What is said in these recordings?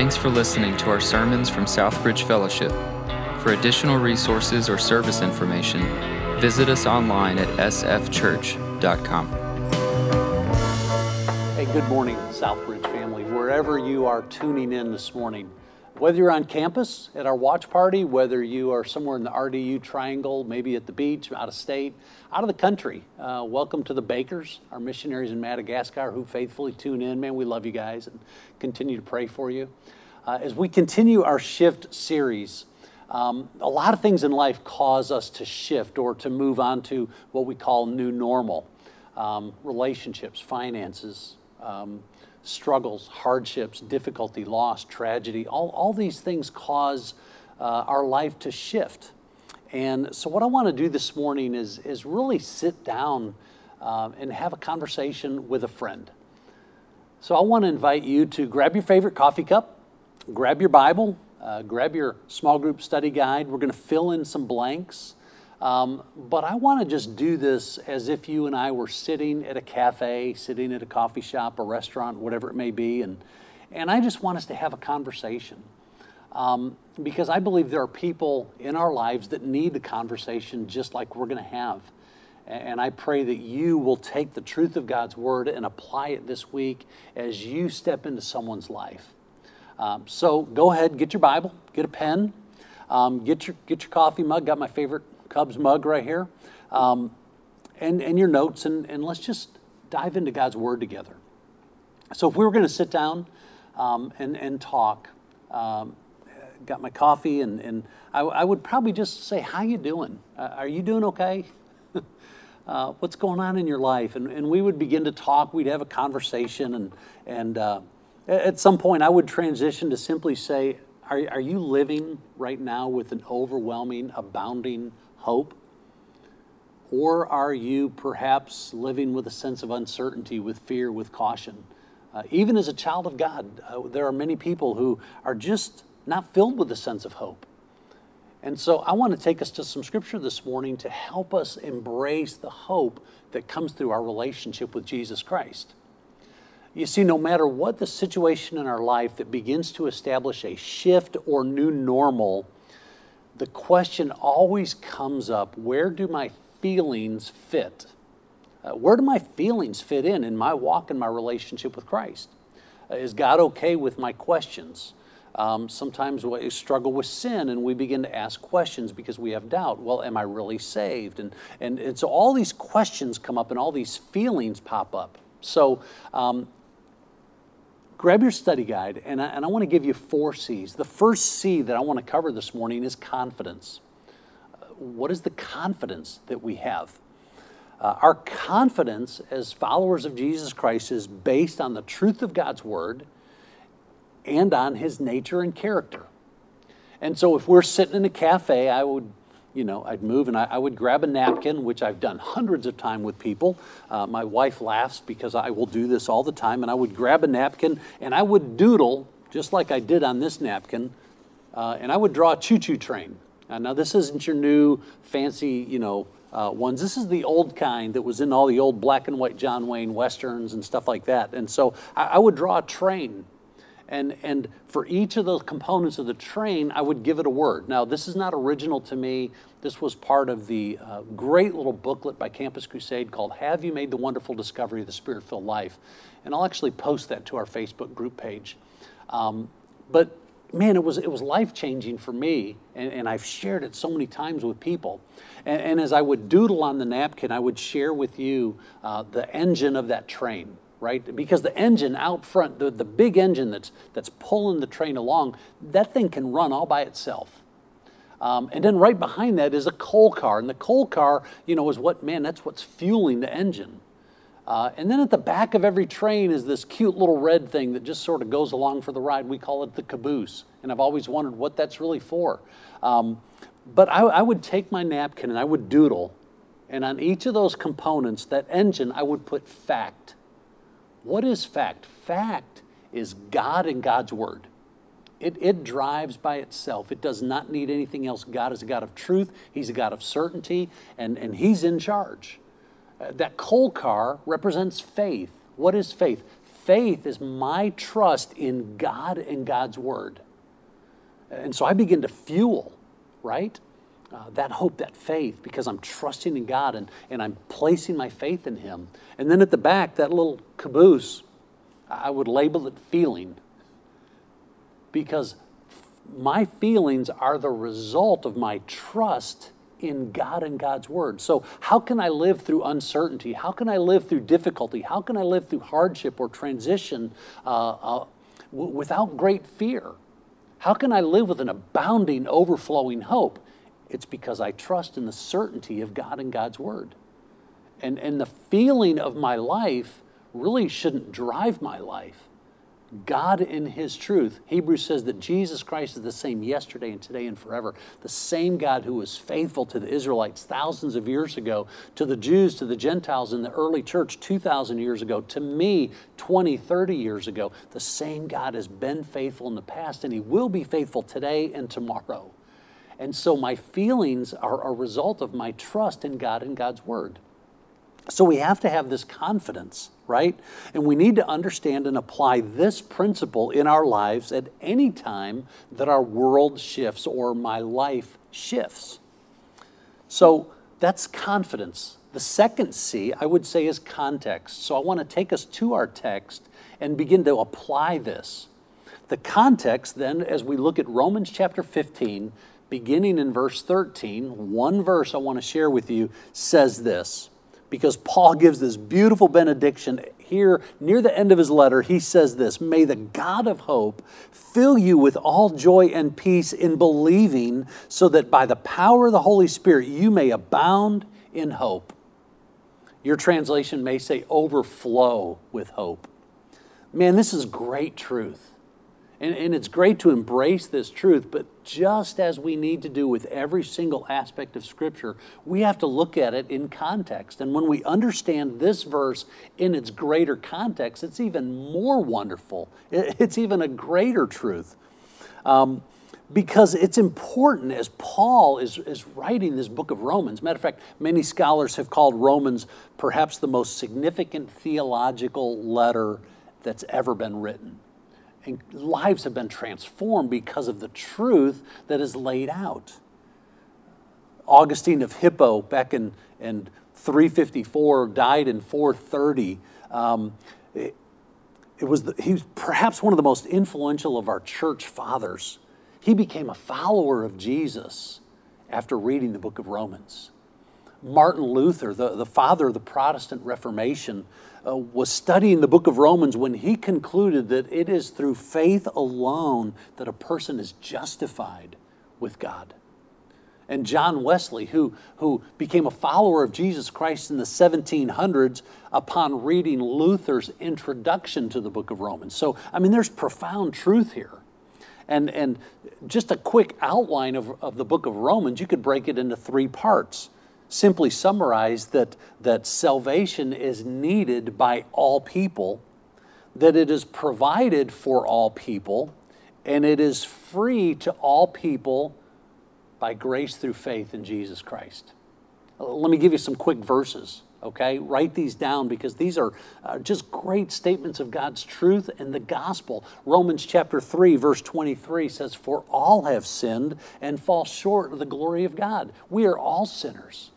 Thanks for listening to our sermons from Southbridge Fellowship. For additional resources or service information, visit us online at sfchurch.com. Hey, good morning, Southbridge family. Wherever you are tuning in this morning, whether you're on campus at our watch party, whether you are somewhere in the RDU triangle, maybe at the beach, out of state, out of the country, welcome to the Bakers, our missionaries in Madagascar who faithfully tune in. Man, we love you guys and continue to pray for you. As we continue our Shift series, a lot of things in life cause us to shift or to move on to what we call new normal. Relationships, finances, struggles, hardships, difficulty, loss, tragedy, all these things cause our life to shift. And so what I want to do this morning is really sit down and have a conversation with a friend. So I want to invite you to grab your favorite coffee cup, grab your Bible, grab your small group study guide. We're going to fill in some blanks. But I want to just do this as if you and I were sitting at a cafe, sitting at a coffee shop, a restaurant, whatever it may be, and I just want us to have a conversation. Because I believe there are people in our lives that need the conversation just like we're going to have. And I pray that you will take the truth of God's Word and apply it this week as you step into someone's life. So go ahead, get your Bible, get a pen, get your coffee mug. Got my favorite Cubs mug right here, and your notes, and let's just dive into God's Word together. So if we were going to sit down and talk, got my coffee, and I would probably just say, how you doing? Are you doing okay? What's going on in your life? And we would begin to talk. We'd have a conversation, and at some point I would transition to simply say, are you living right now with an overwhelming, abounding hope? Or are you perhaps living with a sense of uncertainty, with fear, with caution? Even as a child of God, there are many people who are just not filled with a sense of hope. And so I want to take us to some scripture this morning to help us embrace the hope that comes through our relationship with Jesus Christ. You see, no matter what the situation in our life that begins to establish a shift or new normal, the question always comes up, where do my feelings fit? Where do my feelings fit in my walk and my relationship with Christ? Is God okay with my questions? Sometimes we struggle with sin and we begin to ask questions because we have doubt. Well, am I really saved? And so all these questions come up and all these feelings pop up. So grab your study guide, and I want to give you 4 C's. The first C that I want to cover this morning is confidence. What is the confidence that we have? Our confidence as followers of Jesus Christ is based on the truth of God's Word and on His nature and character. And so if we're sitting in a cafe, I'd move, and I would grab a napkin, which I've done hundreds of times with people. My wife laughs because I will do this all the time, and I would grab a napkin, and I would doodle, just like I did on this napkin, and I would draw a choo-choo train. Now, this isn't your new fancy, ones. This is the old kind that was in all the old black and white John Wayne Westerns and stuff like that. And so I would draw a train. And for each of those components of the train, I would give it a word. Now, this is not original to me. This was part of the great little booklet by Campus Crusade called Have You Made the Wonderful Discovery of the Spirit-Filled Life? And I'll actually post that to our Facebook group page. But man, it was life-changing for me, and I've shared it so many times with people. And as I would doodle on the napkin, I would share with you the engine of that train. Right? Because the engine out front, the big engine that's pulling the train along, that thing can run all by itself. And then right behind that is a coal car. And the coal car, that's what's fueling the engine. And then at the back of every train is this cute little red thing that just sort of goes along for the ride. We call it the caboose. And I've always wondered what that's really for. But I would take my napkin and I would doodle. And on each of those components, that engine, I would put fact. What is fact? Fact is God and God's Word. It drives by itself. It does not need anything else. God is a God of truth. He's a God of certainty, and He's in charge. That coal car represents faith. What is faith? faith is my trust in God and God's word. And so I begin to fuel, right, that hope, that faith, because I'm trusting in God and I'm placing my faith in him. And then at the back, that little caboose, I would label it feeling, because my feelings are the result of my trust in God and God's word. So how can I live through uncertainty? How can I live through difficulty? How can I live through hardship or transition without great fear? How can I live with an abounding, overflowing hope? It's because I trust in the certainty of God and God's word. And the feeling of my life really shouldn't drive my life. God in his truth. Hebrews says that Jesus Christ is the same yesterday and today and forever. The same God who was faithful to the Israelites thousands of years ago, to the Jews, to the Gentiles in the early church 2,000 years ago, to me 20, 30 years ago. The same God has been faithful in the past, and he will be faithful today and tomorrow. And so my feelings are a result of my trust in God and God's word. So we have to have this confidence, right? And we need to understand and apply this principle in our lives at any time that our world shifts or my life shifts. So that's confidence. The second C, I would say, is context. So I want to take us to our text and begin to apply this. The context then, as we look at Romans chapter 15, beginning in verse 13, one verse I want to share with you says this. Because Paul gives this beautiful benediction here near the end of his letter, he says this, "May the God of hope fill you with all joy and peace in believing, so that by the power of the Holy Spirit you may abound in hope." Your translation may say overflow with hope. Man, this is great truth. And it's great to embrace this truth, but just as we need to do with every single aspect of Scripture, we have to look at it in context. And when we understand this verse in its greater context, it's even more wonderful. It's even a greater truth. Because it's important as Paul is writing this book of Romans. Matter of fact, many scholars have called Romans perhaps the most significant theological letter that's ever been written. And lives have been transformed because of the truth that is laid out. Augustine of Hippo, back in 354, died in 430. He was perhaps one of the most influential of our church fathers. He became a follower of Jesus after reading the book of Romans. Martin Luther, the father of the Protestant Reformation, was studying the book of Romans when he concluded that it is through faith alone that a person is justified with God. And John Wesley, who became a follower of Jesus Christ in the 1700s upon reading Luther's introduction to the book of Romans. So, I mean, there's profound truth here. And just a quick outline of the book of Romans, you could break it into three parts. Simply summarize that salvation is needed by all people, that it is provided for all people, and it is free to all people by grace through faith in Jesus Christ. Let me give you some quick verses, okay? Write these down because these are just great statements of God's truth and the gospel. Romans chapter 3, verse 23 says, "For all have sinned and fall short of the glory of God." We are all sinners.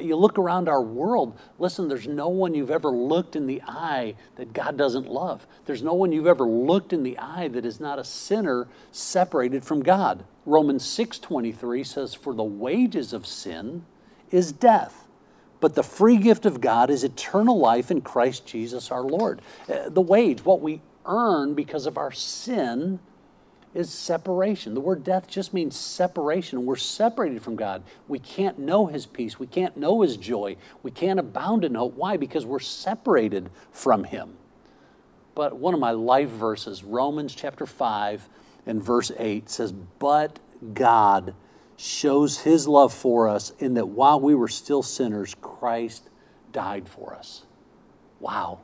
You look around our world, listen, there's no one you've ever looked in the eye that God doesn't love. There's no one you've ever looked in the eye that is not a sinner separated from God. Romans 6:23 says, "For the wages of sin is death, but the free gift of God is eternal life in Christ Jesus our Lord." The wage, what we earn because of our sin, is separation. The word death just means separation. We're separated from God. We can't know his peace. We can't know his joy. We can't abound in hope. Why? Because we're separated from him. But one of my life verses, Romans chapter 5 and verse 8 says, "But God shows his love for us in that while we were still sinners, Christ died for us." Wow.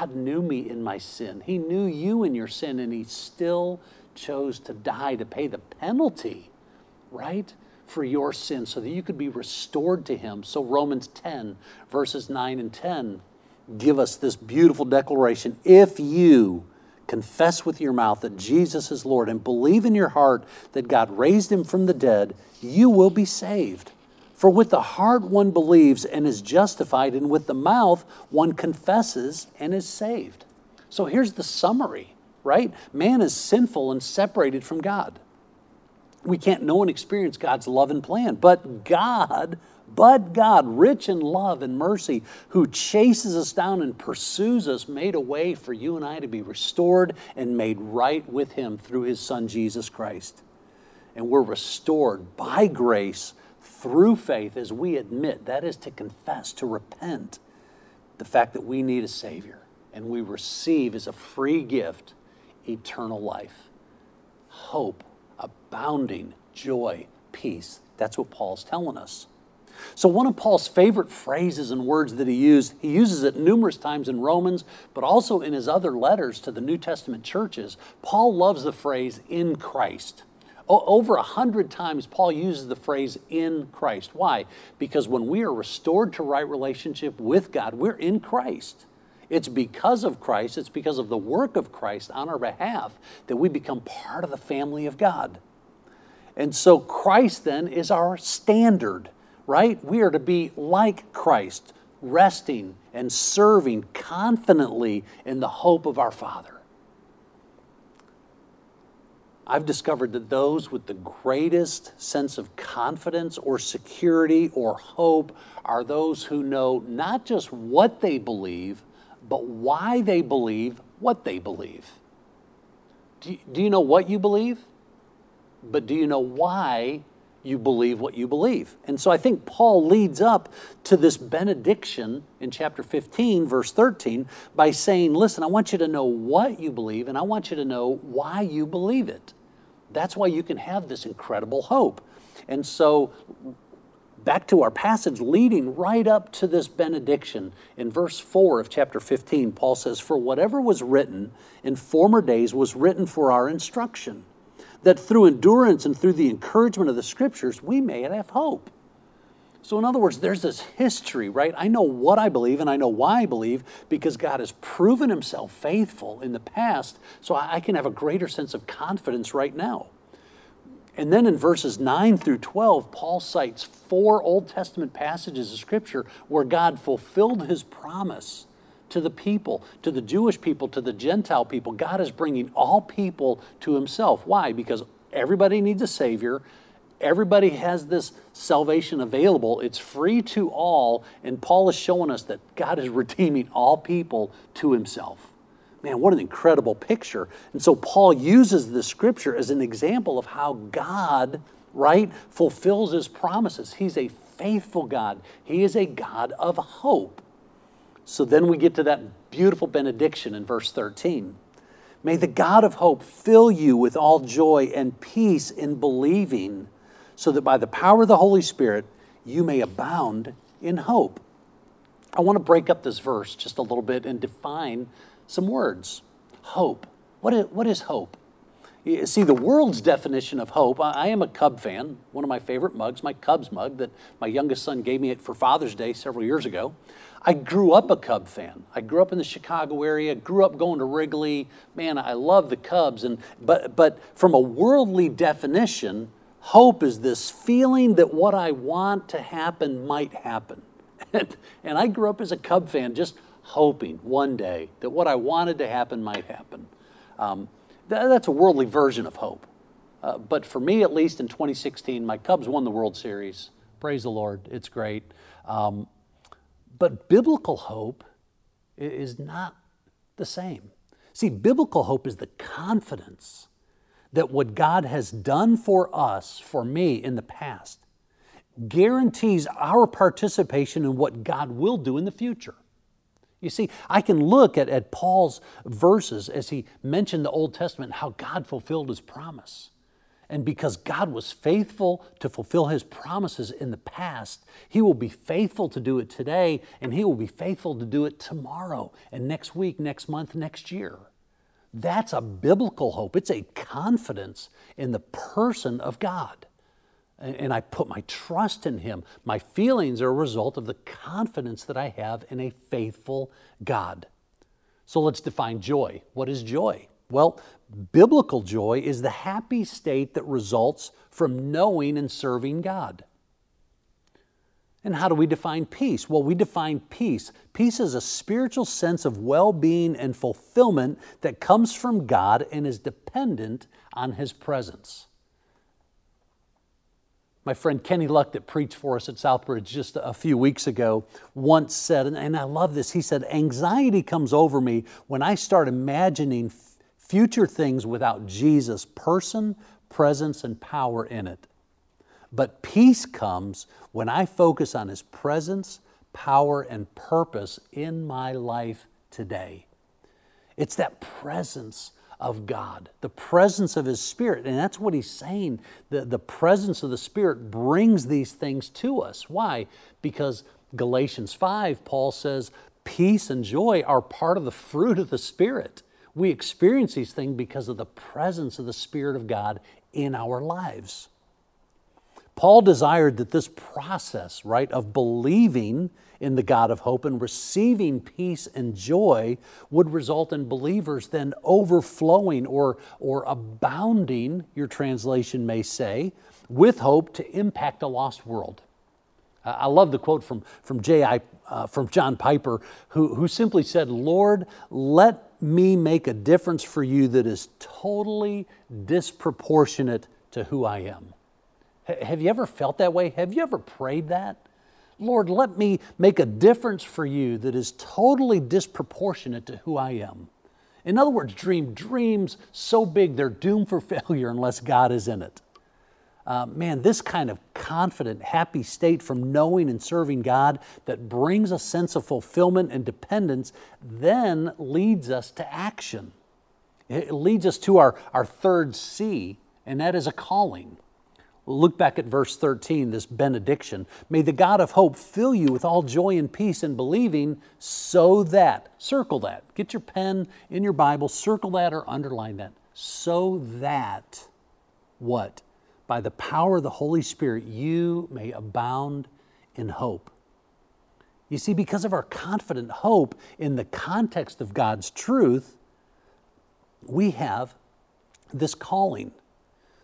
God knew me in my sin. He knew you in your sin, and he still chose to die to pay the penalty, right, for your sin so that you could be restored to him. So Romans 10, verses 9 and 10 give us this beautiful declaration. If you confess with your mouth that Jesus is Lord and believe in your heart that God raised him from the dead, you will be saved. For with the heart one believes and is justified, and with the mouth one confesses and is saved. So here's the summary, right? Man is sinful and separated from God. We can't know and experience God's love and plan, but God, rich in love and mercy, who chases us down and pursues us, made a way for you and I to be restored and made right with him through his Son, Jesus Christ. And we're restored by grace through faith as we admit, that is to confess, to repent, the fact that we need a Savior. And we receive as a free gift eternal life, hope, abounding joy, peace. That's what Paul's telling us. So one of Paul's favorite phrases and words that he uses it numerous times in Romans, but also in his other letters to the New Testament churches. Paul loves the phrase, in Christ. Over 100 times, Paul uses the phrase, in Christ. Why? Because when we are restored to right relationship with God, we're in Christ. It's because of Christ, it's because of the work of Christ on our behalf that we become part of the family of God. And so Christ then is our standard, right? We are to be like Christ, resting and serving confidently in the hope of our Father. I've discovered that those with the greatest sense of confidence or security or hope are those who know not just what they believe, but why they believe what they believe. Do you know what you believe? But do you know why you believe what you believe? And so I think Paul leads up to this benediction in chapter 15, verse 13, by saying, listen, I want you to know what you believe, and I want you to know why you believe it. That's why you can have this incredible hope. And so back to our passage, leading right up to this benediction. In verse 4 of chapter 15, Paul says, for whatever was written in former days was written for our instruction, that through endurance and through the encouragement of the Scriptures, we may have hope. So in other words, there's this history, right? I know what I believe and I know why I believe because God has proven himself faithful in the past, so I can have a greater sense of confidence right now. And then in verses 9 through 12, Paul cites 4 Old Testament passages of Scripture where God fulfilled his promise to the people, to the Jewish people, to the Gentile people. God is bringing all people to himself. Why? Because everybody needs a Savior. Everybody has this salvation available. It's free to all. And Paul is showing us that God is redeeming all people to himself. Man, what an incredible picture. And so Paul uses this Scripture as an example of how God, right, fulfills his promises. He's a faithful God. He is a God of hope. So then we get to that beautiful benediction in verse 13. May the God of hope fill you with all joy and peace in believing, so that by the power of the Holy Spirit you may abound in hope. I want to break up this verse just a little bit and define some words. Hope. What is hope? You see, the world's definition of hope, I am a Cub fan, one of my favorite mugs, my Cubs mug that my youngest son gave me for Father's Day several years ago. I grew up a Cub fan. I grew up in the Chicago area, grew up going to Wrigley. Man, I love the Cubs. But from a worldly definition, hope is this feeling that what I want to happen might happen. And I grew up as a Cub fan just hoping one day that what I wanted to happen might happen. That's a worldly version of hope. But for me, at least in 2016, my Cubs won the World Series. Praise the Lord. It's great. But biblical hope is not the same. See, biblical hope is the confidence that what God has done for us, for me in the past, guarantees our participation in what God will do in the future. You see, I can look at Paul's verses as he mentioned the Old Testament, how God fulfilled his promise. And because God was faithful to fulfill his promises in the past, he will be faithful to do it today, and he will be faithful to do it tomorrow and next week, next month, next year. That's a biblical hope. It's a confidence in the person of God. and I put my trust in Him. My feelings are a result of the confidence that I have in a faithful God. So let's define joy. What is joy? Well, biblical joy is the happy state that results from knowing and serving God. And how do we define peace? Well, we define peace. Peace is a spiritual sense of well-being and fulfillment that comes from God and is dependent on His presence. My friend Kenny Luck, that preached for us at Southbridge just a few weeks ago, once said, and I love this, he said, "Anxiety comes over me when I start imagining future things without Jesus' person, presence, and power in it. But peace comes when I focus on His presence, power, and purpose in my life today." It's that presence of God, the presence of His Spirit. And that's what he's saying. The presence of the Spirit brings these things to us. Why? Because Galatians 5, Paul says, peace and joy are part of the fruit of the Spirit. We experience these things because of the presence of the Spirit of God in our lives. Paul desired that this process, right, of believing in the God of hope and receiving peace and joy would result in believers then overflowing or abounding, your translation may say, with hope to impact a lost world. I love the quote from John Piper, who simply said, "Lord, let me make a difference for you that is totally disproportionate to who I am." Have you ever felt that way? Have you ever prayed that? Lord, let me make a difference for you that is totally disproportionate to who I am. In other words, dream dreams so big they're doomed for failure unless God is in it. Man, this kind of confident, happy state from knowing and serving God that brings a sense of fulfillment and dependence then leads us to action. It leads us to our third C, and that is a calling. Look back at verse 13, this benediction. May the God of hope fill you with all joy and peace in believing so that, circle that, get your pen in your Bible, circle that or underline that. So that, what? By the power of the Holy Spirit, you may abound in hope. You see, because of our confident hope in the context of God's truth, we have this calling.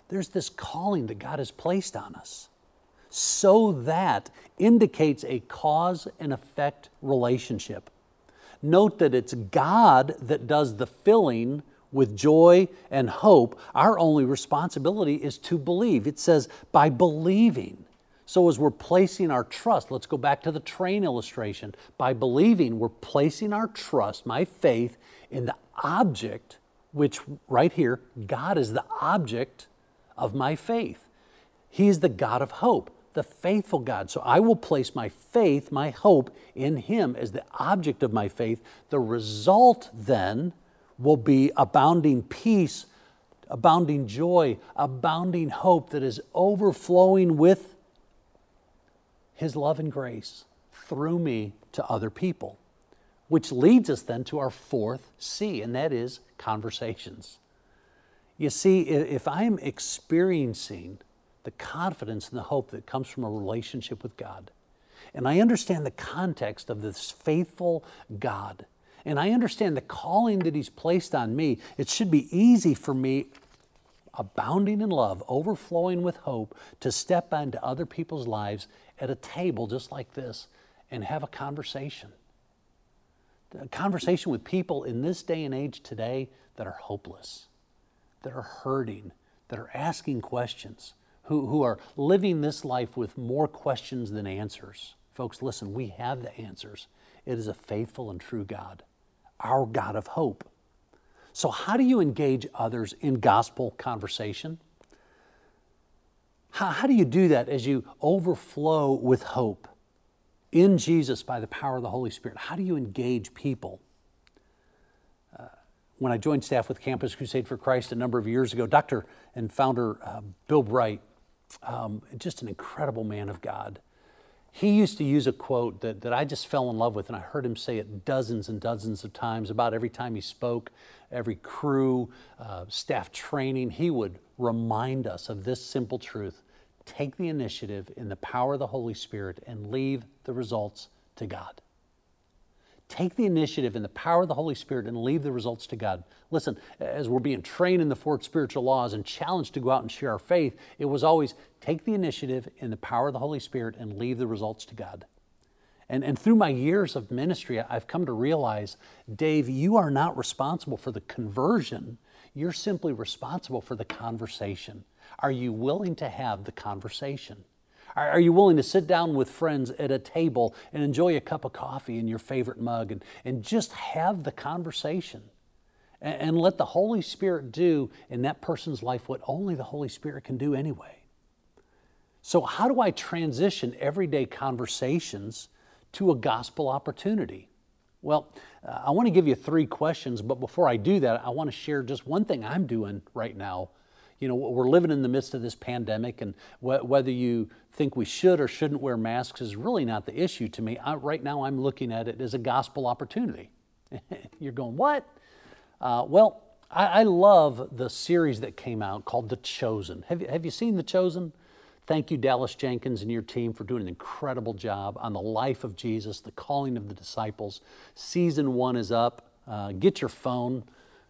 There's this calling that God has placed on us. So that indicates a cause and effect relationship. Note that it's God that does the filling with joy and hope. Our only responsibility is to believe. It says, by believing. So as we're placing our trust, let's go back to the train illustration. By believing, we're placing our trust, my faith, in the object, which right here, God is the object of my faith. He is the God of hope, the faithful God. So I will place my faith, my hope in Him as the object of my faith. The result then will be abounding peace, abounding joy, abounding hope that is overflowing with His love and grace through me to other people, which leads us then to our fourth C, and that is conversations. You see, if I am experiencing the confidence and the hope that comes from a relationship with God, and I understand the context of this faithful God, and I understand the calling that He's placed on me, it should be easy for me, abounding in love, overflowing with hope, to step into other people's lives at a table just like this and have a conversation. A conversation with people in this day and age today that are hopeless, that are hurting, that are asking questions, who are living this life with more questions than answers. Folks, listen, we have the answers. It is a faithful and true God, our God of hope. So how do you engage others in gospel conversation? How do you do that as you overflow with hope in Jesus by the power of the Holy Spirit? How do you engage people? When I joined staff with Campus Crusade for Christ a number of years ago, Dr. and founder Bill Bright, just an incredible man of God, he used to use a quote that I just fell in love with, and I heard him say it dozens and dozens of times. About every time he spoke, every crew, staff training, he would remind us of this simple truth: Take the initiative in the power of the Holy Spirit and leave the results to God. Take the initiative in the power of the Holy Spirit and leave the results to God. Listen, as we're being trained in the 4 spiritual laws and challenged to go out and share our faith, it was always take the initiative in the power of the Holy Spirit and leave the results to God. And through my years of ministry, I've come to realize, Dave, you are not responsible for the conversion. You're simply responsible for the conversation. Are you willing to have the conversation? Are you willing to sit down with friends at a table and enjoy a cup of coffee in your favorite mug and just have the conversation and let the Holy Spirit do in that person's life what only the Holy Spirit can do anyway? So how do I transition everyday conversations to a gospel opportunity? Well, I want to give you 3 questions, but before I do that, I want to share just one thing I'm doing right now. You know, we're living in the midst of this pandemic, and whether you think we should or shouldn't wear masks is really not the issue to me. Right now, I'm looking at it as a gospel opportunity. You're going, what? Well, I love the series that came out called The Chosen. Have you seen The Chosen? Thank you, Dallas Jenkins and your team, for doing an incredible job on the life of Jesus, the calling of the disciples. Season 1 is up. Get your phone.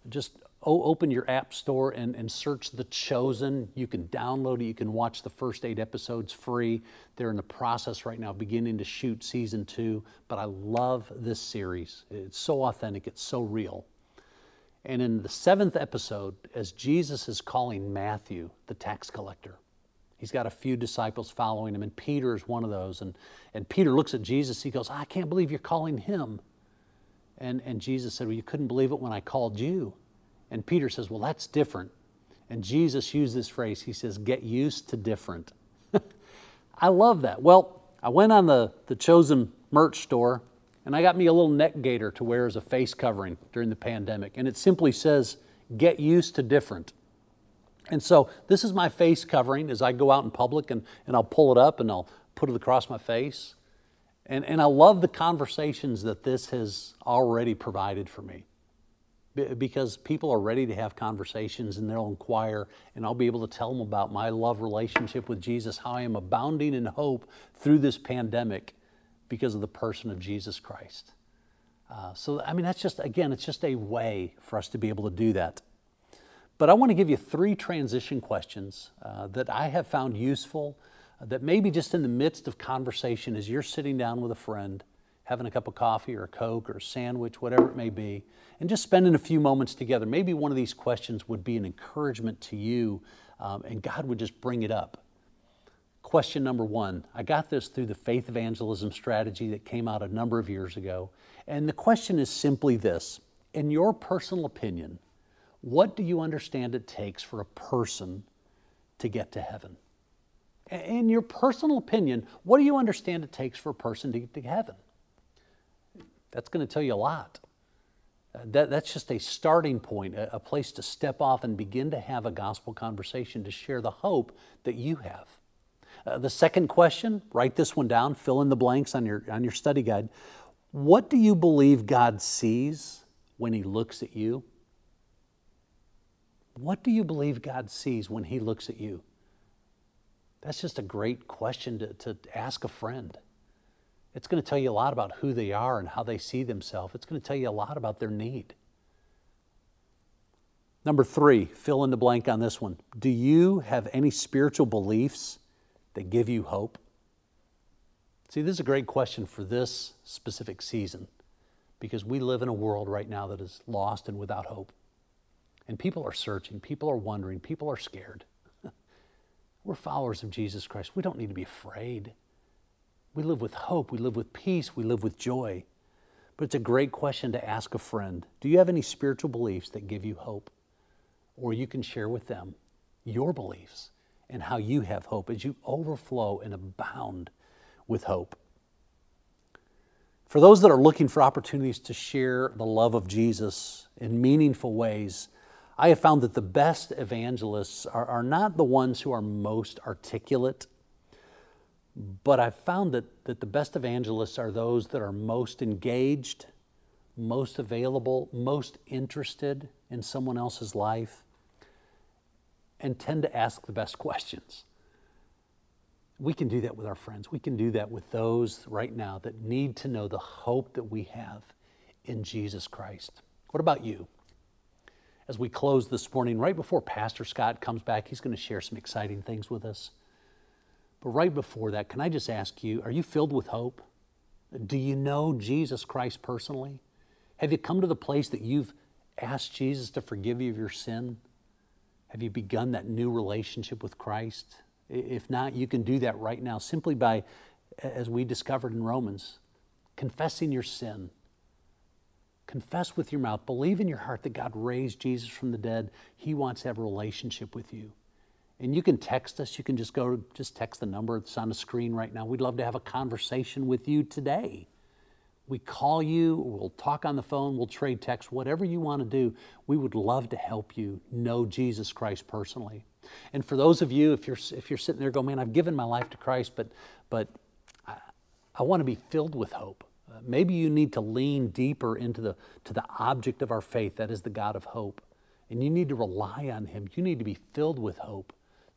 Just open your app store and search The Chosen. You can download it. You can watch the first 8 episodes free. They're in the process right now, beginning to shoot season 2. But I love this series. It's so authentic. It's so real. And in the 7th episode, as Jesus is calling Matthew, the tax collector, he's got a few disciples following him, and Peter is one of those. And Peter looks at Jesus. He goes, I can't believe you're calling him. And Jesus said, well, you couldn't believe it when I called you. And Peter says, well, that's different. And Jesus used this phrase. He says, get used to different. I love that. Well, I went on the Chosen merch store, and I got me a little neck gaiter to wear as a face covering during the pandemic. And it simply says, get used to different. And so this is my face covering as I go out in public, and I'll pull it up and I'll put it across my face. And I love the conversations that this has already provided for me, because people are ready to have conversations, and they'll inquire, and I'll be able to tell them about my love relationship with Jesus, how I am abounding in hope through this pandemic because of the person of Jesus Christ. That's just, again, it's just a way for us to be able to do that. But I want to give you 3 transition questions that I have found useful, that maybe just in the midst of conversation, as you're sitting down with a friend, having a cup of coffee or a Coke or a sandwich, whatever it may be, and just spending a few moments together. Maybe one of these questions would be an encouragement to you, and God would just bring it up. Question number 1, I got this through the Faith Evangelism strategy that came out a number of years ago. And the question is simply this: in your personal opinion, what do you understand it takes for a person to get to heaven? In your personal opinion, what do you understand it takes for a person to get to heaven? That's going to tell you a lot. That's just a starting point, a place to step off and begin to have a gospel conversation, to share the hope that you have. The second question, write this one down, fill in the blanks on your study guide. What do you believe God sees when He looks at you? What do you believe God sees when He looks at you? That's just a great question to ask a friend. It's going to tell you a lot about who they are and how they see themselves. It's going to tell you a lot about their need. Number 3, fill in the blank on this one. Do you have any spiritual beliefs that give you hope? See, this is a great question for this specific season, because we live in a world right now that is lost and without hope. And people are searching, people are wondering, people are scared. We're followers of Jesus Christ. We don't need to be afraid. We live with hope, we live with peace, we live with joy. But it's a great question to ask a friend. Do you have any spiritual beliefs that give you hope? Or you can share with them your beliefs and how you have hope as you overflow and abound with hope. For those that are looking for opportunities to share the love of Jesus in meaningful ways, I have found that the best evangelists are not the ones who are most articulate, but I've found that the best evangelists are those that are most engaged, most available, most interested in someone else's life, and tend to ask the best questions. We can do that with our friends. We can do that with those right now that need to know the hope that we have in Jesus Christ. What about you? As we close this morning, right before Pastor Scott comes back, he's going to share some exciting things with us. But right before that, can I just ask you, are you filled with hope? Do you know Jesus Christ personally? Have you come to the place that you've asked Jesus to forgive you of your sin? Have you begun that new relationship with Christ? If not, you can do that right now simply by, as we discovered in Romans, confessing your sin. Confess with your mouth. Believe in your heart that God raised Jesus from the dead. He wants to have a relationship with you. And you can text us. You can just text the number that's on the screen right now. We'd love to have a conversation with you today. We call you, we'll talk on the phone, we'll trade text, whatever you want to do. We would love to help you know Jesus Christ personally. And for those of you, if you're sitting there going, man, I've given my life to Christ, but I want to be filled with hope. Maybe you need to lean deeper into the object of our faith, that is the God of hope. And you need to rely on Him. You need to be filled with hope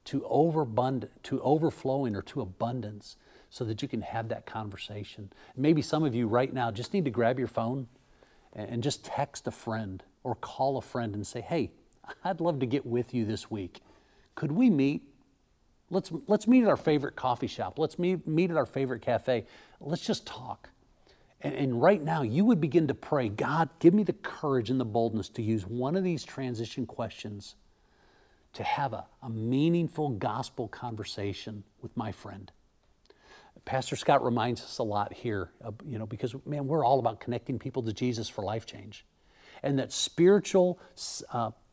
to overflowing or to abundance so that you can have that conversation. Maybe some of you right now just need to grab your phone and just text a friend or call a friend and say, hey, I'd love to get with you this week. Could we meet? Let's meet at our favorite coffee shop. Let's meet at our favorite cafe. Let's just talk. And right now, you would begin to pray, God, give me the courage and the boldness to use one of these transition questions to have a meaningful gospel conversation with my friend. Pastor Scott reminds us a lot here, because, man, we're all about connecting people to Jesus for life change. And that spiritual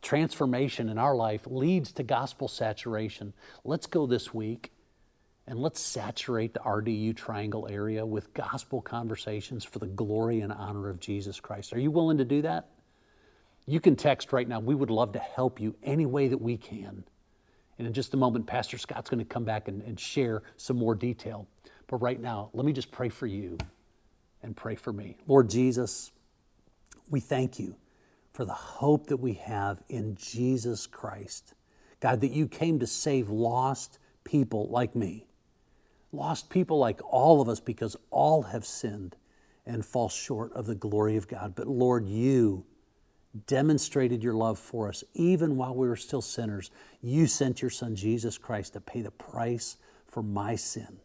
transformation in our life leads to gospel saturation. Let's go this week. And let's saturate the RDU triangle area with gospel conversations for the glory and honor of Jesus Christ. Are you willing to do that? You can text right now. We would love to help you any way that we can. And in just a moment, Pastor Scott's going to come back and share some more detail. But right now, let me just pray for you and pray for me. Lord Jesus, we thank you for the hope that we have in Jesus Christ. God, that you came to save lost people like me. Lost people like all of us, because all have sinned and fall short of the glory of God. But Lord, you demonstrated your love for us. Even while we were still sinners, you sent your Son Jesus Christ to pay the price for my sin.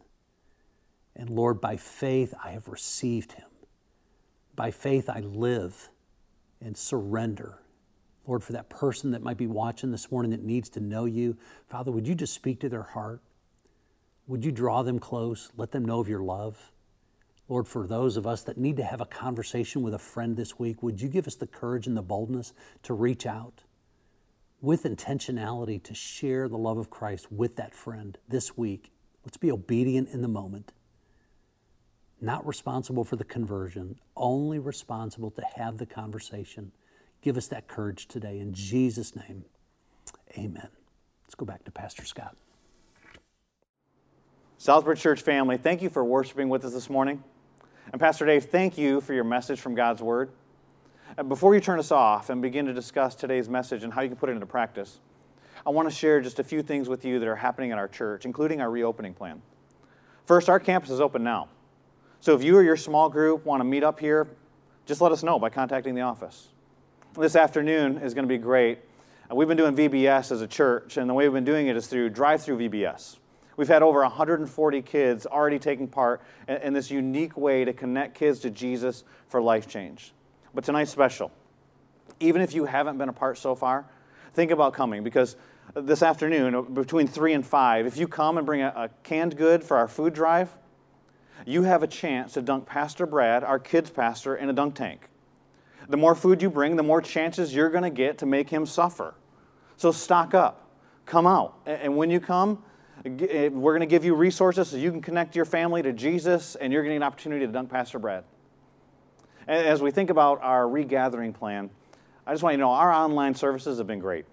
And Lord, by faith, I have received him. By faith, I live and surrender. Lord, for that person that might be watching this morning that needs to know you, Father, would you just speak to their heart? Would you draw them close? Let them know of your love. Lord, for those of us that need to have a conversation with a friend this week, would you give us the courage and the boldness to reach out with intentionality to share the love of Christ with that friend this week? Let's be obedient in the moment. Not responsible for the conversion, only responsible to have the conversation. Give us that courage today. In Jesus' name, amen. Let's go back to Pastor Scott. Southbridge Church family, thank you for worshiping with us this morning. And Pastor Dave, thank you for your message from God's Word. And before you turn us off and begin to discuss today's message and how you can put it into practice, I want to share just a few things with you that are happening at our church, including our reopening plan. First, our campus is open now. So if you or your small group want to meet up here, just let us know by contacting the office. This afternoon is going to be great. We've been doing VBS as a church, and the way we've been doing it is through drive-through VBS. We've had over 140 kids already taking part in this unique way to connect kids to Jesus for life change. But tonight's special. Even if you haven't been a part so far, think about coming, because this afternoon, between 3 and 5, if you come and bring a canned good for our food drive, you have a chance to dunk Pastor Brad, our kids pastor, in a dunk tank. The more food you bring, the more chances you're going to get to make him suffer. So stock up. Come out. And when you come, we're going to give you resources so you can connect your family to Jesus, and you're getting an opportunity to dunk Pastor Brad. As we think about our regathering plan, I just want you to know our online services have been great.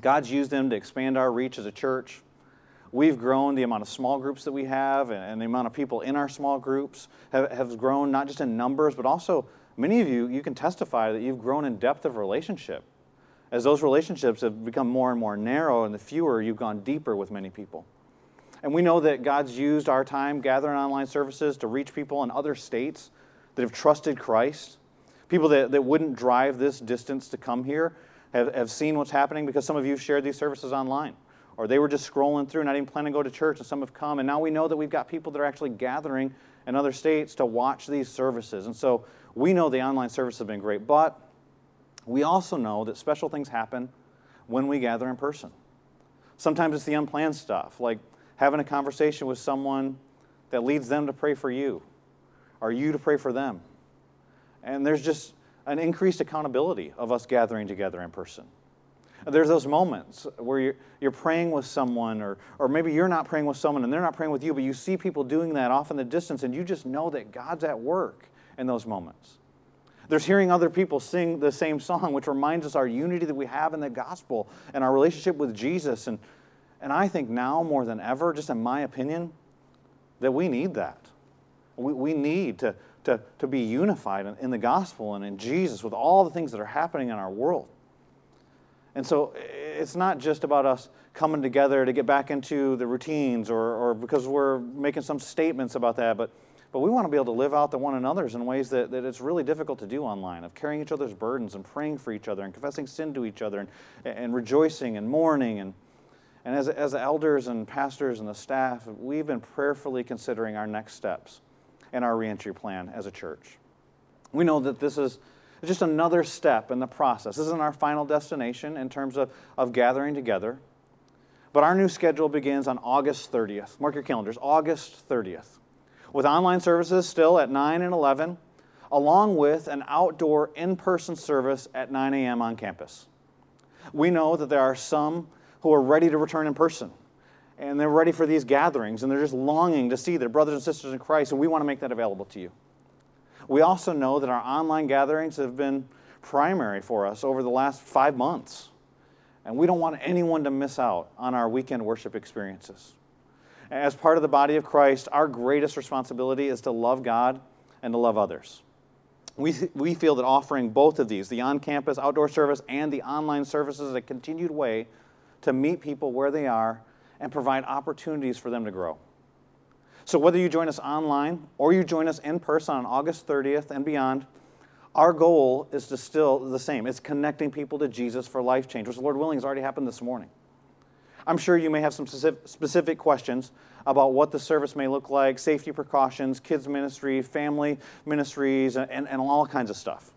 God's used them to expand our reach as a church. We've grown the amount of small groups that we have, and the amount of people in our small groups have grown, not just in numbers, but also many of you can testify that you've grown in depth of relationship. As those relationships have become more and more narrow and the fewer, you've gone deeper with many people. And we know that God's used our time gathering online services to reach people in other states that have trusted Christ. People that wouldn't drive this distance to come here have seen what's happening because some of you shared these services online. Or they were just scrolling through, not even planning to go to church, and some have come. And now we know that we've got people that are actually gathering in other states to watch these services. And so we know the online services have been great. But we also know that special things happen when we gather in person. Sometimes it's the unplanned stuff, like having a conversation with someone that leads them to pray for you, or you to pray for them. And there's just an increased accountability of us gathering together in person. There's those moments where you're praying with someone, or maybe you're not praying with someone and they're not praying with you, but you see people doing that off in the distance, and you just know that God's at work in those moments. There's hearing other people sing the same song, which reminds us our unity that we have in the gospel and our relationship with Jesus. And I think now more than ever, just in my opinion, that we need that. We need to be unified in the gospel and in Jesus with all the things that are happening in our world. And so it's not just about us coming together to get back into the routines or because we're making some statements about that, but we want to be able to live out to one another's in ways that it's really difficult to do online, of carrying each other's burdens and praying for each other and confessing sin to each other and rejoicing and mourning. And as the elders and pastors and the staff, we've been prayerfully considering our next steps and our reentry plan as a church. We know that this is just another step in the process. This isn't our final destination in terms of gathering together. But our new schedule begins on August 30th. Mark your calendars, August 30th. With online services still at 9 and 11, along with an outdoor in-person service at 9 a.m. on campus. We know that there are some who are ready to return in person, and they're ready for these gatherings, and they're just longing to see their brothers and sisters in Christ, and we want to make that available to you. We also know that our online gatherings have been primary for us over the last 5 months, and we don't want anyone to miss out on our weekend worship experiences. As part of the body of Christ, our greatest responsibility is to love God and to love others. We feel that offering both of these, the on-campus outdoor service and the online services, is a continued way to meet people where they are and provide opportunities for them to grow. So whether you join us online or you join us in person on August 30th and beyond, our goal is to still the same. It's connecting people to Jesus for life change, which, Lord willing, has already happened this morning. I'm sure you may have some specific questions about what the service may look like, safety precautions, kids ministry, family ministries, and all kinds of stuff.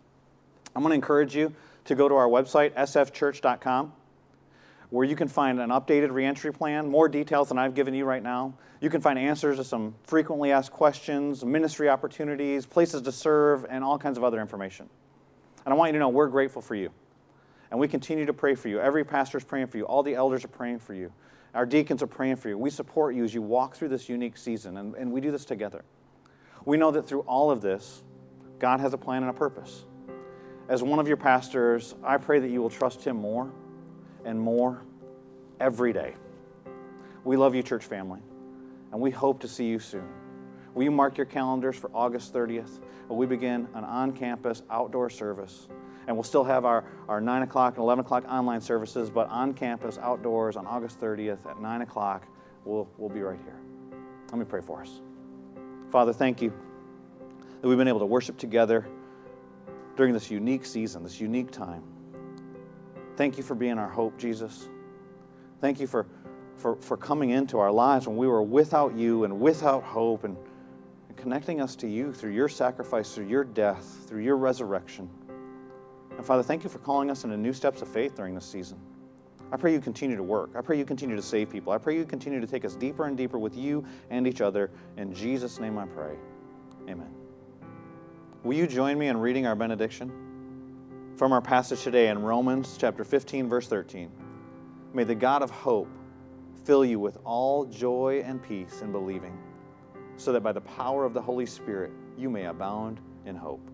I'm going to encourage you to go to our website, sfchurch.com, where you can find an updated reentry plan, more details than I've given you right now. You can find answers to some frequently asked questions, ministry opportunities, places to serve, and all kinds of other information. And I want you to know we're grateful for you. And we continue to pray for you. Every pastor is praying for you. All the elders are praying for you. Our deacons are praying for you. We support you as you walk through this unique season, and we do this together. We know that through all of this, God has a plan and a purpose. As one of your pastors, I pray that you will trust Him more and more every day. We love you, church family, and we hope to see you soon. Will you mark your calendars for August 30th, where we begin an on-campus outdoor service? And we'll still have our 9 o'clock and 11 o'clock online services, but on campus, outdoors, on August 30th at 9 o'clock, we'll be right here. Let me pray for us. Father, thank you that we've been able to worship together during this unique season, this unique time. Thank you for being our hope, Jesus. Thank you for coming into our lives when we were without you and without hope, and connecting us to you through your sacrifice, through your death, through your resurrection. And Father, thank you for calling us into new steps of faith during this season. I pray you continue to work. I pray you continue to save people. I pray you continue to take us deeper and deeper with you and each other. In Jesus' name I pray. Amen. Will you join me in reading our benediction? From our passage today in Romans chapter 15, verse 13. May the God of hope fill you with all joy and peace in believing, so that by the power of the Holy Spirit you may abound in hope.